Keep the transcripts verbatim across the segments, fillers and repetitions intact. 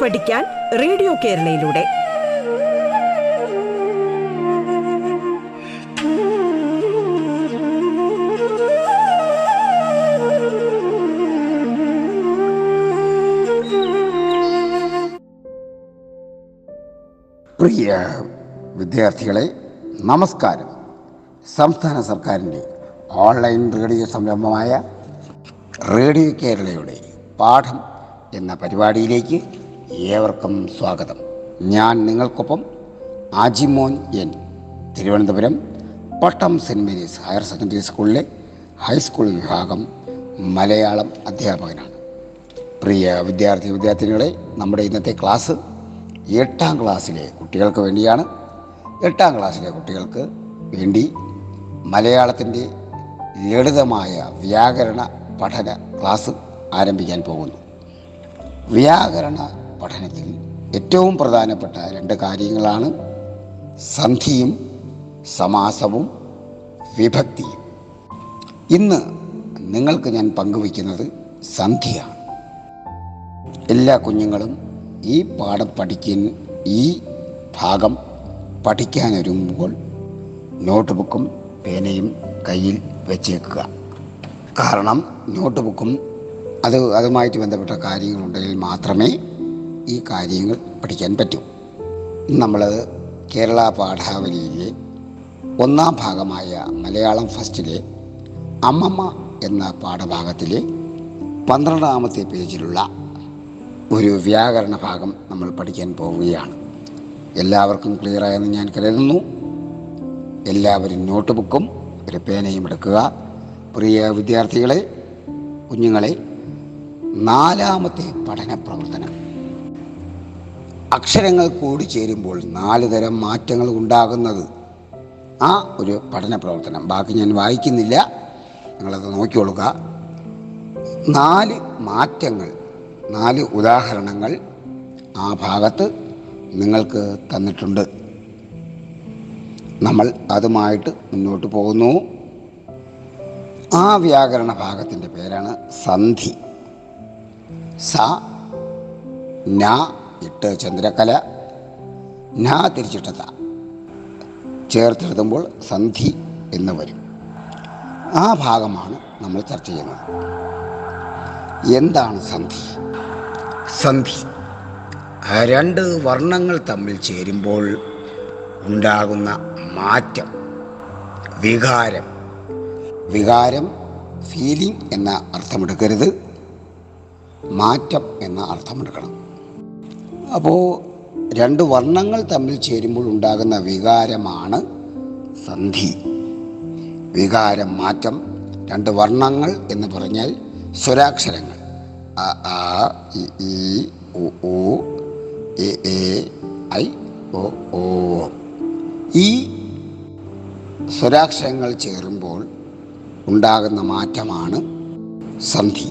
പാട്ട് പഠിക്കാൻ റേഡിയോ കേരളയിലൂടെ. പ്രിയ വിദ്യാർത്ഥികളെ, നമസ്കാരം. സംസ്ഥാന സർക്കാരിൻ്റെ ഓൺലൈൻ റേഡിയോ സംരംഭമായ റേഡിയോ കേരളയുടെ പാഠം എന്ന പരിപാടിയിലേക്ക് ഏവർക്കും സ്വാഗതം. ഞാൻ നിങ്ങൾക്കൊപ്പം Ajimon N, Thiruvananthapuram Pattom saint Mary's higher secondary സ്കൂളിലെ ഹൈസ്കൂൾ വിഭാഗം മലയാളം അധ്യാപകനാണ്. പ്രിയ വിദ്യാർത്ഥി വിദ്യാർത്ഥിനികളെ, നമ്മുടെ ഇന്നത്തെ ക്ലാസ് എട്ടാം ക്ലാസ്സിലെ കുട്ടികൾക്ക് വേണ്ടിയാണ്. എട്ടാം ക്ലാസ്സിലെ കുട്ടികൾക്ക് വേണ്ടി മലയാളത്തിൻ്റെ ലളിതമായ വ്യാകരണ പഠന ക്ലാസ് ആരംഭിക്കാൻ പോകുന്നു. വ്യാകരണ പഠനത്തിൽ ഏറ്റവും പ്രധാനപ്പെട്ട രണ്ട് കാര്യങ്ങളാണ് സന്ധിയും സമാസവും വിഭക്തിയും. ഇന്ന് നിങ്ങൾക്ക് ഞാൻ പങ്കുവയ്ക്കുന്നത് സന്ധിയാണ്. എല്ലാ കുഞ്ഞുങ്ങളും ഈ പാഠം പഠിക്കാൻ ഈ ഭാഗം പഠിക്കാനൊരുങ്ങുമ്പോൾ നോട്ട് ബുക്കും പേനയും കയ്യിൽ വെച്ചേക്കുക. കാരണം നോട്ട് ബുക്കും അത് അതുമായിട്ട് ബന്ധപ്പെട്ട കാര്യങ്ങളുണ്ടെങ്കിൽ മാത്രമേ ഈ കാര്യങ്ങൾ പഠിക്കാൻ പറ്റൂ. നമ്മൾ കേരള പാഠാവലിയിലെ ഒന്നാം ഭാഗമായ മലയാളം ഫസ്റ്റിലെ അമ്മമ്മ എന്ന പാഠഭാഗത്തിലെ പന്ത്രണ്ടാമത്തെ പേജിലുള്ള ഒരു വ്യാകരണ ഭാഗം നമ്മൾ പഠിക്കാൻ പോവുകയാണ്. എല്ലാവർക്കും ക്ലിയറായെന്ന് ഞാൻ കരുതുന്നു. എല്ലാവരും നോട്ട് ബുക്കും ഒരു പേനയും എടുക്കുക. പ്രിയ വിദ്യാർത്ഥികളെ, കുഞ്ഞുങ്ങളെ, നാലാമത്തെ പഠന പ്രവർത്തനം. അക്ഷരങ്ങൾ കൂടിച്ചേരുമ്പോൾ നാല് തരം മാറ്റങ്ങൾ ഉണ്ടാകുന്നത് ആ ഒരു പഠന പ്രവർത്തനം. ബാക്കി ഞാൻ വായിക്കുന്നില്ല, നിങ്ങളത് നോക്കിക്കൊള്ളുക. നാല് മാറ്റങ്ങൾ, നാല് ഉദാഹരണങ്ങൾ ആ ഭാഗത്ത് നിങ്ങൾക്ക് തന്നിട്ടുണ്ട്. നമ്മൾ അതുമായിട്ട് മുന്നോട്ട് പോകുന്നു. ആ വ്യാകരണ ഭാഗത്തിൻ്റെ പേരാണ് സന്ധി. സ ന ഇട്ട് ചന്ദ്രക്കല, ന തിരിച്ചിട്ടത ചേർത്തെഴുതുമ്പോൾ സന്ധി എന്ന് വരും. ആ ഭാഗമാണ് നമ്മൾ ചർച്ച ചെയ്യുന്നത്. എന്താണ് സന്ധി? സന്ധി രണ്ട് വർണ്ണങ്ങൾ തമ്മിൽ ചേരുമ്പോൾ ഉണ്ടാകുന്ന മാറ്റം, വികാരം. വികാരം ഫീലിംഗ് എന്ന അർത്ഥമെടുക്കരുത്, മാറ്റം എന്ന അർത്ഥമെടുക്കണം. അപ്പോൾ രണ്ട് വർണ്ണങ്ങൾ തമ്മിൽ ചേരുമ്പോൾ ഉണ്ടാകുന്ന വികാരമാണ് സന്ധി, വികാരം, മാറ്റം. രണ്ട് വർണ്ണങ്ങൾ എന്ന് പറഞ്ഞാൽ സ്വരാക്ഷരങ്ങൾ അ ആ ഇ ഈ ഉ ഊ എ എ ഐ ഒ ഓ. ഈ സ്വരാക്ഷരങ്ങൾ ചേരുമ്പോൾ ഉണ്ടാകുന്ന മാറ്റമാണ് സന്ധി.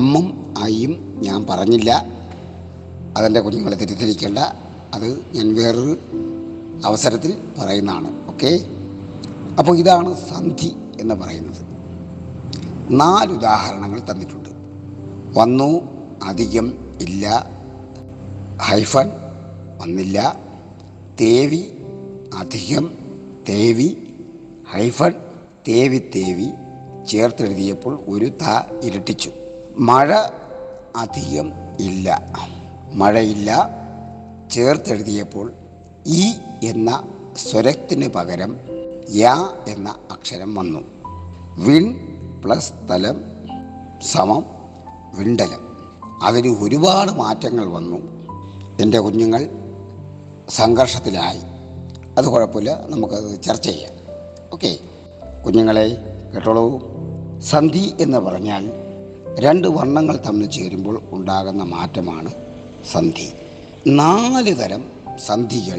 അമ്മും അയ്യും ഞാൻ പറഞ്ഞില്ല, അതിൻ്റെ കുഞ്ഞുങ്ങളെ തിരിച്ചിരിക്കേണ്ട, അത് ഞാൻ വേറൊരു അവസരത്തിൽ പറയുന്നതാണ്. ഓക്കെ, അപ്പോൾ ഇതാണ് സന്ധി എന്ന് പറയുന്നത്. നാല് ഉദാഹരണങ്ങൾ തന്നിട്ടുണ്ട്. വന്നു, അധികം, ഇല്ല, ഹൈഫൻ, വന്നില്ല, തേവി, അധികം, തേവി, ഹൈഫൻ, തേവി തേവി ചേർത്തെഴുതിയപ്പോൾ ഒരു ത ഇരട്ടിച്ചു. മഴ, അധികം, ഇല്ല, മഴയില്ല ചേർത്തെഴുതിയപ്പോൾ ഈ എന്ന സ്വരത്തിന് പകരം യാ എന്ന അക്ഷരം വന്നു. വിൺ പ്ലസ് തലം സമം വിണ്ടലം. അതിന് ഒരുപാട് മാറ്റങ്ങൾ വന്നു. എൻ്റെ കുഞ്ഞുങ്ങൾ സംഘർഷത്തിലായി. അത് കുഴപ്പമില്ല, നമുക്കത് ചർച്ച ചെയ്യാം. ഓക്കെ കുഞ്ഞുങ്ങളെ, കേട്ടോളൂ. സന്ധി എന്ന് പറഞ്ഞാൽ രണ്ട് വർണ്ണങ്ങൾ തമ്മിൽ ചേരുമ്പോൾ ഉണ്ടാകുന്ന മാറ്റമാണ് സന്ധി. നാല് തരം സന്ധികൾ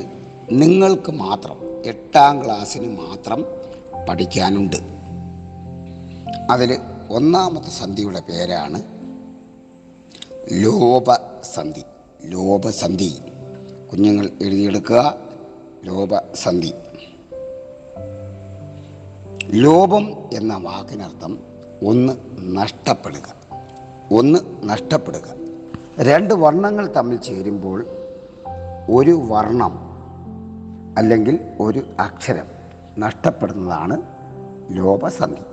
നിങ്ങൾക്ക് മാത്രം, എട്ടാം ക്ലാസ്സിന് മാത്രം പഠിക്കാനുണ്ട്. അതിൽ ഒന്നാമത്തെ സന്ധിയുടെ പേരാണ് ലോപസന്ധി. ലോപസന്ധി കുഞ്ഞുങ്ങൾ എഴുതിയെടുക്കുക. ലോപസന്ധി. ലോപം എന്ന വാക്കിനർത്ഥം ഒന്ന് നഷ്ടപ്പെടുക, ഒന്ന് നഷ്ടപ്പെടുക. രണ്ട് വർണ്ണങ്ങൾ തമ്മിൽ ചേരുമ്പോൾ ഒരു വർണ്ണം അല്ലെങ്കിൽ ഒരു അക്ഷരം നഷ്ടപ്പെടുന്നതാണ് ലോപസന്ധി.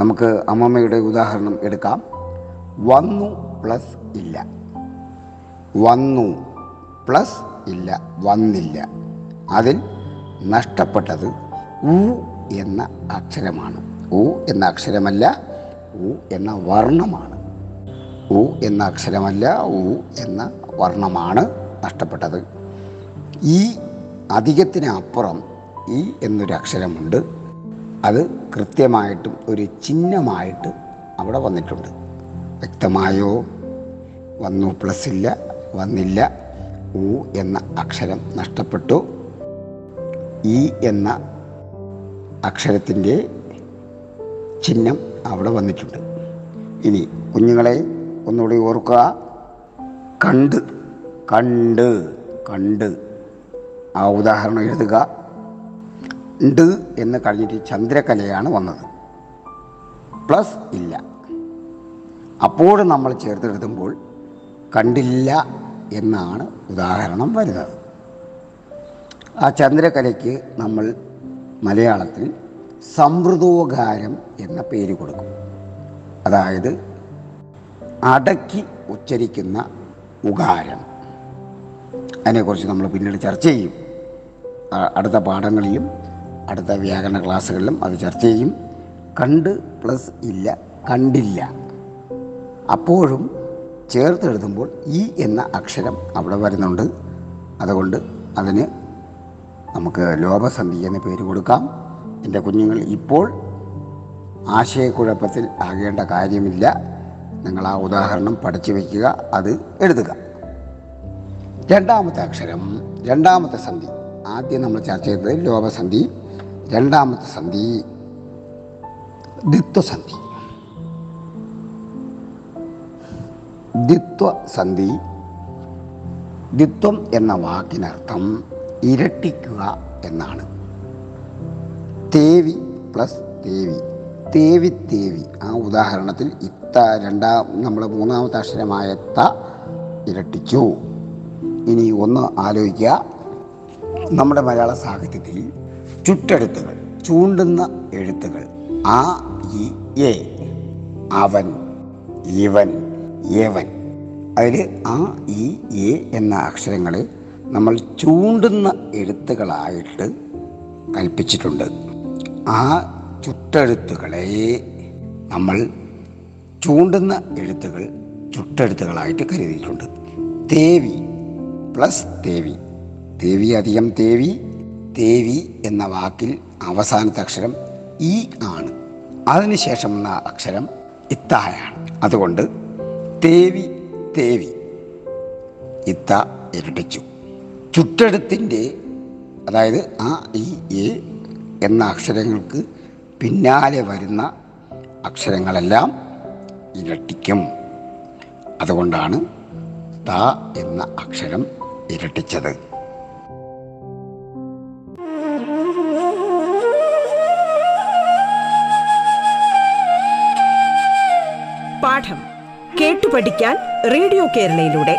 നമുക്ക് അമ്മമ്മയുടെ ഉദാഹരണം എടുക്കാം. വന്നു പ്ലസ് ഇല്ല, വന്നു പ്ലസ് ഇല്ല, വന്നില്ല. അതിൽ നഷ്ടപ്പെട്ടത് ഉ എന്ന അക്ഷരമാണ്. ഉ എന്ന അക്ഷരമല്ല, ഉ എന്ന വർണ്ണമാണ്. ഉ എന്ന അക്ഷരമല്ല, ഉ എന്ന വർണ്ണമാണ് നഷ്ടപ്പെട്ടത്. ഈ അധികത്തിനപ്പുറം ഈ എന്നൊരു അക്ഷരമുണ്ട്. അത് കൃത്യമായിട്ടും ഒരു ചിഹ്നമായിട്ട് അവിടെ വന്നിട്ടുണ്ട്. വ്യക്തമായോ? വന്നു പ്ലസ് ഇല്ല, വന്നില്ല. ഉ എന്ന അക്ഷരം നഷ്ടപ്പെട്ടു. ഈ എന്ന അക്ഷരത്തിൻ്റെ ചിഹ്നം അവിടെ വന്നിട്ടുണ്ട്. ഇനി കുഞ്ഞുങ്ങളെ ഒന്നുകൂടി ഓർക്കുക. കണ്ട്, കണ്ട്, കണ്ട്. ആ ഉദാഹരണം എഴുതുക. ണ്ട് എന്ന് കഴിഞ്ഞിട്ട് ചന്ദ്രകലയാണ് വന്നത്, പ്ലസ് ഇല്ല. അപ്പോഴും നമ്മൾ ചേർത്തെഴുതുമ്പോൾ കണ്ടില്ല എന്നാണ് ഉദാഹരണം വരുന്നത്. ആ ചന്ദ്രകലയ്ക്ക് നമ്മൾ മലയാളത്തിൽ സമൃദ്ധോകാരം എന്ന പേര് കൊടുക്കും. അതായത് അടക്കി ഉച്ചരിക്കുന്ന ഉകാരം. അതിനെക്കുറിച്ച് നമ്മൾ പിന്നീട് ചർച്ച ചെയ്യും. അടുത്ത പാഠങ്ങളിലും അടുത്ത വ്യാകരണ ക്ലാസ്സുകളിലും അത് ചർച്ച ചെയ്യും. കണ്ട് പ്ലസ് ഇല്ല, കണ്ടില്ല. അപ്പോഴും ചേർത്തെഴുതുമ്പോൾ ഈ എന്ന അക്ഷരം അവിടെ വരുന്നുണ്ട്. അതുകൊണ്ട് അതിന് നമുക്ക് ലോപസന്ധി എന്ന പേര് കൊടുക്കാം. എൻ്റെ കുഞ്ഞുങ്ങൾ ഇപ്പോൾ ആശയക്കുഴപ്പത്തിൽ ആകേണ്ട കാര്യമില്ല. നിങ്ങൾ ആ ഉദാഹരണം പഠിച്ചു വയ്ക്കുക, അത് എഴുതുക. രണ്ടാമത്തെ അക്ഷരം, രണ്ടാമത്തെ സന്ധി. ആദ്യം നമ്മൾ ചർച്ച ചെയ്തത് ലോപസന്ധി. രണ്ടാമത്തെ സന്ധി ദ്വിത്വസന്ധി. ദ്വിത്വസന്ധി. ദ്വിത്വം എന്ന വാക്കിനർത്ഥം ഇരട്ടിക്കുക എന്നാണ്. തേവി പ്ലസ് തേവി, തേവി തേവി. ആ ഉദാഹരണത്തിൽ ഇത്ത രണ്ടാം നമ്മൾ മൂന്നാമത്തെ അക്ഷരമായ ത ഇരട്ടിച്ചു. ഇനി ഒന്ന് ആലോചിക്കുക. നമ്മുടെ മലയാള സാഹിത്യത്തിൽ ചുട്ടെഴുത്തുകൾ, ചൂണ്ടുന്ന എഴുത്തുകൾ, ആ ഇ എ, അവൻ, ഇവൻ, യവൻ. അതിൽ ആ ഇ എ എന്ന അക്ഷരങ്ങളെ നമ്മൾ ചൂണ്ടുന്ന എഴുത്തുകളായിട്ട് കൽപ്പിച്ചിട്ടുണ്ട്. ആ ചുട്ടെഴുത്തുകളെ നമ്മൾ ചൂണ്ടുന്ന എഴുത്തുകൾ ചുട്ടെഴുത്തുകളായിട്ട് കരുതിയിട്ടുണ്ട്. തേവി പ്ലസ് തേവി, തേവി അധികം തേവി. തേവി എന്ന വാക്കിൽ അവസാനത്തെ അക്ഷരം ഇ ആണ്. അതിനുശേഷം എന്ന അക്ഷരം ഇത്തായാണ്. അതുകൊണ്ട് തേവി തേവി, ഇത്ത ഇരട്ടിച്ചു. ചുട്ടെഴുത്തിൻ്റെ, അതായത് ആ ഇ എ എന്ന അക്ഷരങ്ങൾക്ക് പിന്നാലെ വരുന്ന അക്ഷരങ്ങളെല്ലാം ഇരട്ടിക്കും. അതുകൊണ്ടാണ് ത എന്ന അക്ഷരം ഇരട്ടിച്ചത്. പാഠം കേട്ടു പഠിക്കാൻ റേഡിയോ കേരളയിലൂടെ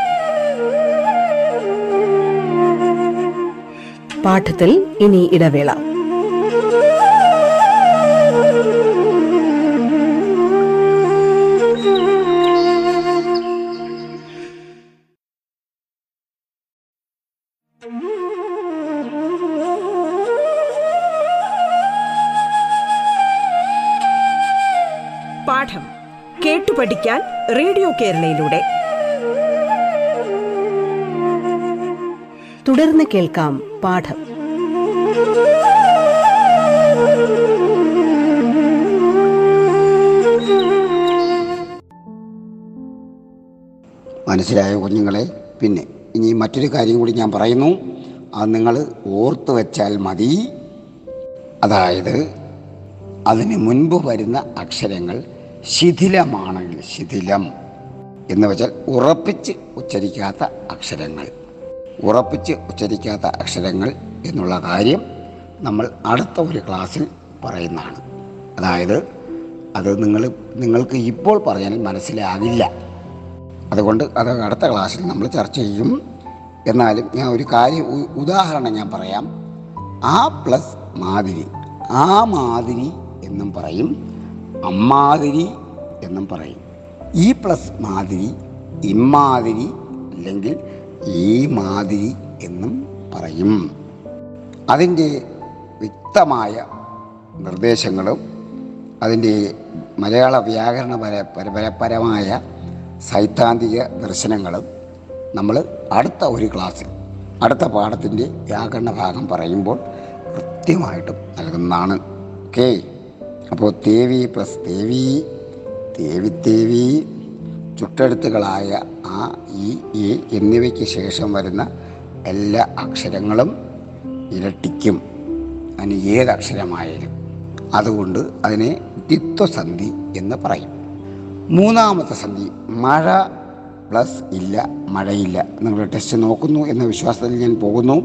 പാഠത്തിൽ ഇനി ഇടവേള. പാഠം കേട്ടു പഠിക്കാൻ റേഡിയോ കേരളയിലൂടെ തുടർന്ന് കേൾക്കാം പാഠം. മനസ്സിലായ കുഞ്ഞുങ്ങളെ? പിന്നെ ഇനി മറ്റൊരു കാര്യം കൂടി ഞാൻ പറയുന്നു, അത് നിങ്ങൾ ഓർത്തു വെച്ചാൽ മതി. അതായത് അതിന് മുൻപ് വരുന്ന അക്ഷരങ്ങൾ ശിഥിലമാണെങ്കിൽ, ശിഥിലം എന്ന് വെച്ചാൽ ഉറപ്പിച്ച് ഉച്ചരിക്കാത്ത അക്ഷരങ്ങൾ, ഉറപ്പിച്ച് ഉച്ചരിക്കാത്ത അക്ഷരങ്ങൾ എന്നുള്ള കാര്യം നമ്മൾ അടുത്ത ഒരു ക്ലാസ്സിൽ പറയുന്നതാണ്. അതായത് അത് നിങ്ങൾ നിങ്ങൾക്ക് ഇപ്പോൾ പറഞ്ഞാൽ മനസ്സിലാകില്ല. അതുകൊണ്ട് അത് അടുത്ത ക്ലാസ്സിൽ നമ്മൾ ചർച്ച ചെയ്യും. എന്നാലും ഞാൻ ഒരു കാര്യം ഉദാഹരണം ഞാൻ പറയാം. ആ പ്ലസ് മാതിരി, ആ മാതിരി എന്നും പറയും, അമ്മാതിരി എന്നും പറയും. ഈ പ്ലസ് മാതിരി, ഇമ്മാതിരി അല്ലെങ്കിൽ ഈ മാതിരി എന്നും പറയും. അതിൻ്റെ വ്യക്തമായ നിർദ്ദേശങ്ങളും അതിൻ്റെ മലയാള വ്യാകരണ പരപരപരമായ സൈദ്ധാന്തിക ദർശനങ്ങളും നമ്മൾ അടുത്ത ഒരു ക്ലാസ്സിൽ അടുത്ത പാഠത്തിൻ്റെ വ്യാകരണ ഭാഗം പറയുമ്പോൾ കൃത്യമായിട്ടും നൽകുന്നതാണ്. ഓക്കെ, അപ്പോൾ തേവി പ്ലസ് തേവി, തേവി തേവി, ചുട്ടെഴുത്തുകളായ ആ, ഇ, എ എന്നിവയ്ക്ക് ശേഷം വരുന്ന എല്ലാ അക്ഷരങ്ങളും ഇരട്ടിക്കും. അതിന് ഏതക്ഷരമായാലും അതുകൊണ്ട് അതിനെ ദ്വിത്വസന്ധി എന്ന് പറയും. മൂന്നാമത്തെ സന്ധി മഴ പ്ലസ് ഇല്ല, മഴയില്ല. നിങ്ങൾ ടെസ്റ്റ് നോക്കുന്നു എന്ന വിശ്വാസത്തിൽ ഞാൻ പോകുന്നു.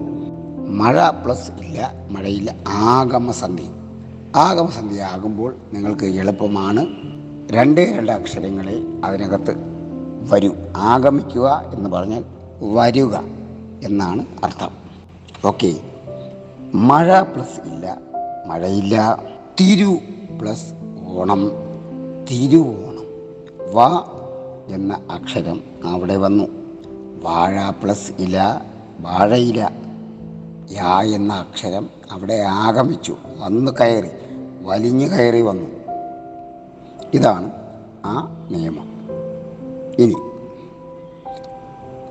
മഴ പ്ലസ് ഇല്ല, മഴയില്ല, ആഗമസന്ധി. ആഗമസന്ധി ആകുമ്പോൾ നിങ്ങൾക്ക് എളുപ്പമാണ്. രണ്ടേ രണ്ട് അക്ഷരങ്ങളെ അതിനകത്ത് വരൂ. ആഗമിക്കുക എന്ന് പറഞ്ഞാൽ വരുക എന്നാണ് അർത്ഥം. ഓക്കെ, മഴ പ്ലസ് ഇല്ല, മഴയില്ല. തിരു പ്ലസ് ഓണം, തിരുവോണം. വ എന്ന അക്ഷരം അവിടെ വന്നു. വാഴ പ്ലസ് ഇല, വാഴയില. യാ എന്ന അക്ഷരം അവിടെ ആഗമിച്ചു, വന്ന് കയറി, വലിഞ്ഞു കയറി വന്നു. ഇതാണ് ആ നിയമം. ഇനി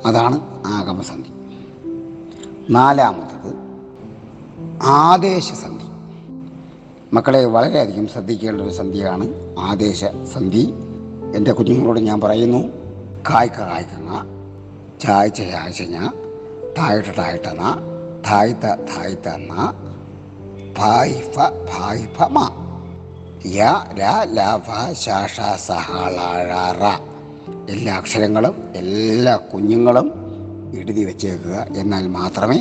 അതാണ് ആഗമസന്ധി. നാലാമത്തത് ആദേശസന്ധി. മക്കളെ, വളരെയധികം ശ്രദ്ധിക്കേണ്ട ഒരു സന്ധിയാണ് ആദേശസന്ധി. എൻ്റെ കുഞ്ഞുങ്ങളോട് ഞാൻ പറയുന്നു, കായ്ക്ക കായ്ക്കങ്ങ, ചായ്ച്ച ചായ്ച്ചങ്ങ, തായിട്ട് തായിട്ടങ്ങ, തായ്ത്ത തായ്ത്തങ്ങ, ഭായിഫ ഭായിഫ മ, യ ര ല ഫ ശ ഷ സ ഹ ള ഴ റ. എല്ലാ അക്ഷരങ്ങളും എല്ലാ കുഞ്ഞുങ്ങളും എഴുതി വെച്ചേക്കുക. എന്നാൽ മാത്രമേ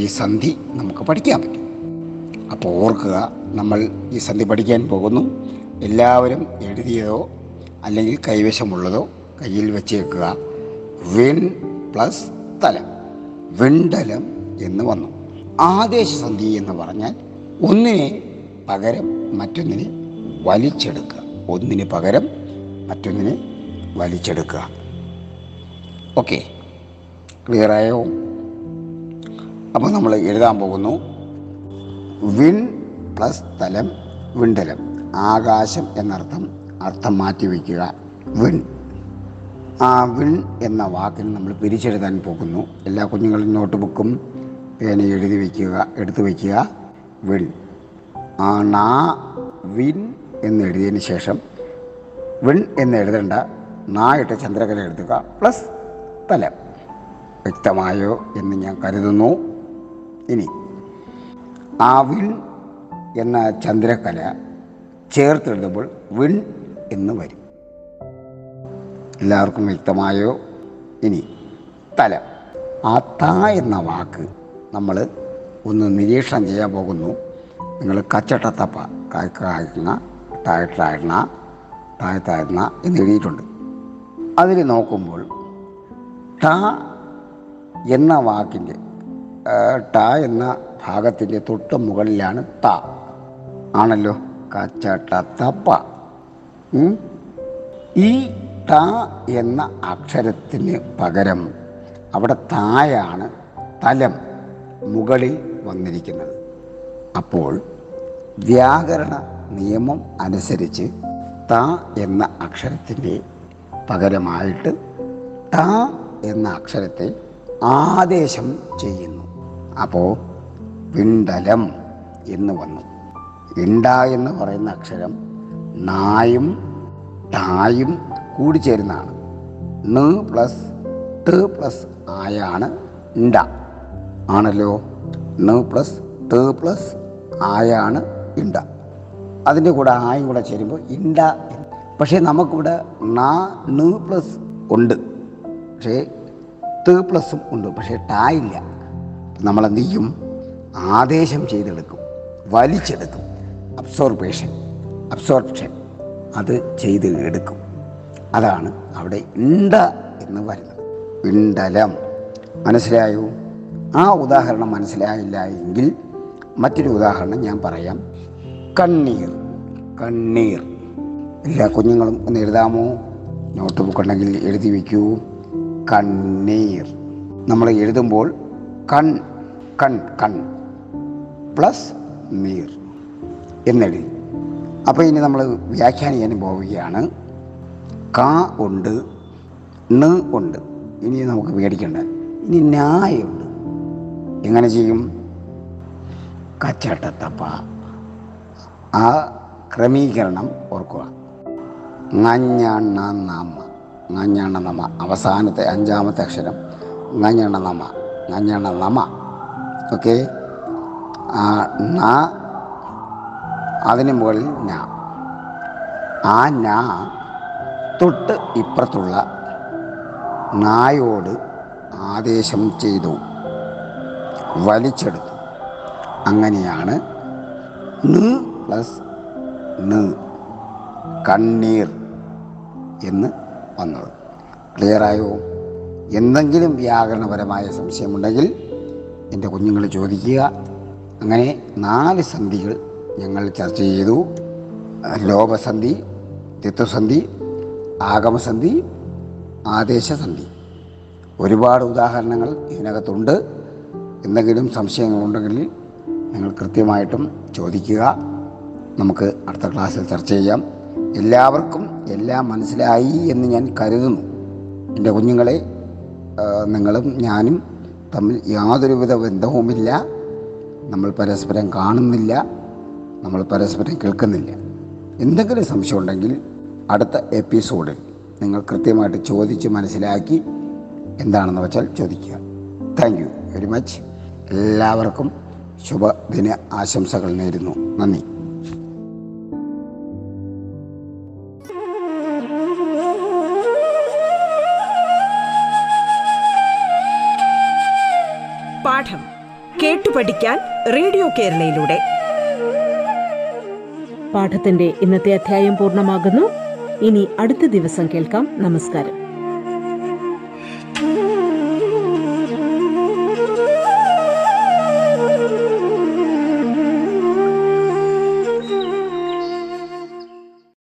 ഈ സന്ധി നമുക്ക് പഠിക്കാൻ പറ്റൂ. അപ്പോൾ ഓർക്കുക, നമ്മൾ ഈ സന്ധി പഠിക്കാൻ പോകുന്നു. എല്ലാവരും എഴുതിയതോ അല്ലെങ്കിൽ കൈവശമുള്ളതോ കയ്യിൽ വെച്ചേക്കുക. വിൺ പ്ലസ് തലം, വിണ്ടലം എന്ന് വന്നു. ആദേശസന്ധി എന്ന് പറഞ്ഞാൽ ഒന്നിനെ പകരം മറ്റൊന്നിനെ വലിച്ചെടുക്കുക, ഒന്നിന് പകരം മറ്റൊന്നിനെ വലിച്ചെടുക്കുക. ഓക്കെ, ക്ലിയറായോ? അപ്പോൾ നമ്മൾ എഴുതാൻ പോകുന്നു. വിൺ പ്ലസ് തലം, വിണ്ടലം. ആകാശം എന്നർത്ഥം, അർത്ഥം മാറ്റിവെക്കുക. വിൺ, ആ വിൺ എന്ന വാക്കിന് നമ്മൾ പിരിച്ചെഴുതാൻ പോകുന്നു. എല്ലാ കുഞ്ഞുങ്ങളും നോട്ട് ബുക്കും പേന എഴുതി വയ്ക്കുക, എടുത്തു വയ്ക്കുക. വിൺ, ആ നാ വിൻ എന്ന് എഴുതിയതിന് ശേഷം വിൺ എന്ന് എഴുതേണ്ട, നായിട്ട് ചന്ദ്രകല എഴുതുക, പ്ലസ് തലം. വ്യക്തമായോ എന്ന് ഞാൻ കരുതുന്നു. ഇനി ആ വിൺ എന്ന ചന്ദ്രകല ചേർത്തെഴുതുമ്പോൾ വിൺ എന്ന് വരും. എല്ലാവർക്കും വ്യക്തമായോ? ഇനി തലം, ആ ത എന്ന വാക്ക് നമ്മൾ ഒന്ന് നിരീക്ഷണം ചെയ്യാൻ പോകുന്നു. നിങ്ങൾ കച്ചട്ടത്തപ്പ, കായ്ക്ക കായ്ക്കുന്ന, താഴ്ത്താഴ്ന്ന, താഴ്ത്താഴ്ന്ന എന്ന് എഴുതിയിട്ടുണ്ട്. അതിൽ നോക്കുമ്പോൾ ട എന്ന വാക്കിൻ്റെ ട എന്ന ഭാഗത്തിൻ്റെ തൊട്ട് മുകളിലാണ് ത ആണല്ലോ, കച്ചട്ട തപ്പ. ഈ ത എന്ന അക്ഷരത്തിന് പകരം അവിടെ തായാണ് തലം മുകളിൽ വന്നിരിക്കുന്നത്. അപ്പോൾ വ്യാകരണ നിയമം അനുസരിച്ച് ത എന്ന അക്ഷരത്തിൻ്റെ പകരമായിട്ട് ട എന്ന അക്ഷരത്തെ ആദേശം ചെയ്യുന്നു. അപ്പോൾ വിണ്ടലം എന്ന് വന്നു. ഇണ്ട എന്ന് പറയുന്ന അക്ഷരം നായും ടായും കൂടിച്ചേരുന്നതാണ്. ണ് പ്ലസ് ട് പ്ലസ് ആയാണ് ഇണ്ട ആണല്ലോ. ണ് പ്ലസ് ട് പ്ലസ് ആയാണ് ഇണ്ട. അതിൻ്റെ കൂടെ ആയും കൂടെ ചേരുമ്പോൾ ഇണ്ട. പക്ഷേ നമുക്കിവിടെ ണ ണ് പ്ലസ് ഉണ്ട്, പക്ഷേ ട് പ്ലസും ഉണ്ട്, പക്ഷേ ടാ ഇല്ല. നമ്മളെന്ത് ചെയ്യും? ആദേശം ചെയ്തെടുക്കും, വലിച്ചെടുക്കും. അബ്സോർബേഷൻ, അബ്സോർപ്ഷൻ അത് ചെയ്ത് എടുക്കും. അതാണ് അവിടെ ഇണ്ട എന്ന് വരുന്നത്. പിണ്ഡലം മനസ്സിലായോ? ആ ഉദാഹരണം മനസ്സിലായില്ല എങ്കിൽ മറ്റൊരു ഉദാഹരണം ഞാൻ പറയാം. കണ്ണീർ. കണ്ണീർ എല്ലാ കുഞ്ഞുങ്ങളും ഒന്ന് എഴുതാമോ? നോട്ട് ബുക്ക് ഉണ്ടെങ്കിൽ എഴുതി വയ്ക്കൂ. കണ്ണീർ. നമ്മൾ എഴുതുമ്പോൾ കൺ കൺ കൺ പ്ലസ് നീർ എന്നെഴുതി. അപ്പോൾ ഇനി നമ്മൾ വ്യാഖ്യാനിക്കാൻ പോവുകയാണ്. കാ ഉണ്ട്, ണ് ഉണ്ട്, ഇനി നമുക്ക് പേടിക്കണ്ട. ഇനി നായുണ്ട്. എങ്ങനെ ചെയ്യും? കച്ചട്ടത്തപ്പ. ആ ക്രമീകരണം ഓർക്കുക. ങഞ്ഞണ്ണ നമ, ങഞ്ഞണ്ണ നമ, അവസാനത്തെ അഞ്ചാമത്തെ അക്ഷരം ങഞ്ഞണ്ണ നമ, ങഞ്ഞണ്ണ നമ. ഓക്കെ. ആ ന, അതിന് മുകളിൽ ന. ആ ന തൊട്ട് ഇപ്പുറത്തുള്ള നായോട് ആദേശം ചെയ്തു, വലിച്ചെടുത്തു. അങ്ങനെയാണ് ന് പ്ലസ് ന് കണ്ണീർ എന്ന് വന്നത്. ക്ലിയറായോ? എന്തെങ്കിലും വ്യാകരണപരമായ സംശയമുണ്ടെങ്കിൽ എൻ്റെ കുഞ്ഞുങ്ങൾ ചോദിക്കുക. അങ്ങനെ നാല് സന്ധികൾ ഞങ്ങൾ ചർച്ച ചെയ്തു. ലോപസന്ധി, ദ്വിത്വസന്ധി, ആഗമസന്ധി, ആദേശസന്ധി. ഒരുപാട് ഉദാഹരണങ്ങൾ ഇതിനകത്തുണ്ട്. എന്തെങ്കിലും സംശയങ്ങളുണ്ടെങ്കിൽ നിങ്ങൾ കൃത്യമായിട്ടും ചോദിക്കുക. നമുക്ക് അടുത്ത ക്ലാസ്സിൽ ചർച്ച ചെയ്യാം. എല്ലാവർക്കും എല്ലാം മനസ്സിലായി എന്ന് ഞാൻ കരുതുന്നു. എൻ്റെ കുഞ്ഞുങ്ങളെ, നിങ്ങളും ഞാനും തമ്മിൽ യാതൊരുവിധ ബന്ധവുമില്ല. നമ്മൾ പരസ്പരം കാണുന്നില്ല, നമ്മൾ പരസ്പരം കേൾക്കുന്നില്ല. എന്തെങ്കിലും സംശയമുണ്ടെങ്കിൽ അടുത്ത എപ്പിസോഡിൽ നിങ്ങൾ കൃത്യമായിട്ട് ചോദിച്ച് മനസ്സിലാക്കി എന്താണെന്ന് വെച്ചാൽ ചോദിക്കുക. Thank you very much. എല്ലാവർക്കും ശുഭദിന ആശംസകൾ നേരുന്നു. നന്ദി. പാഠം കേട്ടു പഠിക്കാൻ റേഡിയോ കേരളയിലൂടെ പാഠത്തിന്റെ ഇന്നത്തെ അധ്യായം പൂർണ്ണമാകുന്നു. ഇനി അടുത്ത ദിവസം കേൾക്കാം. നമസ്കാരം.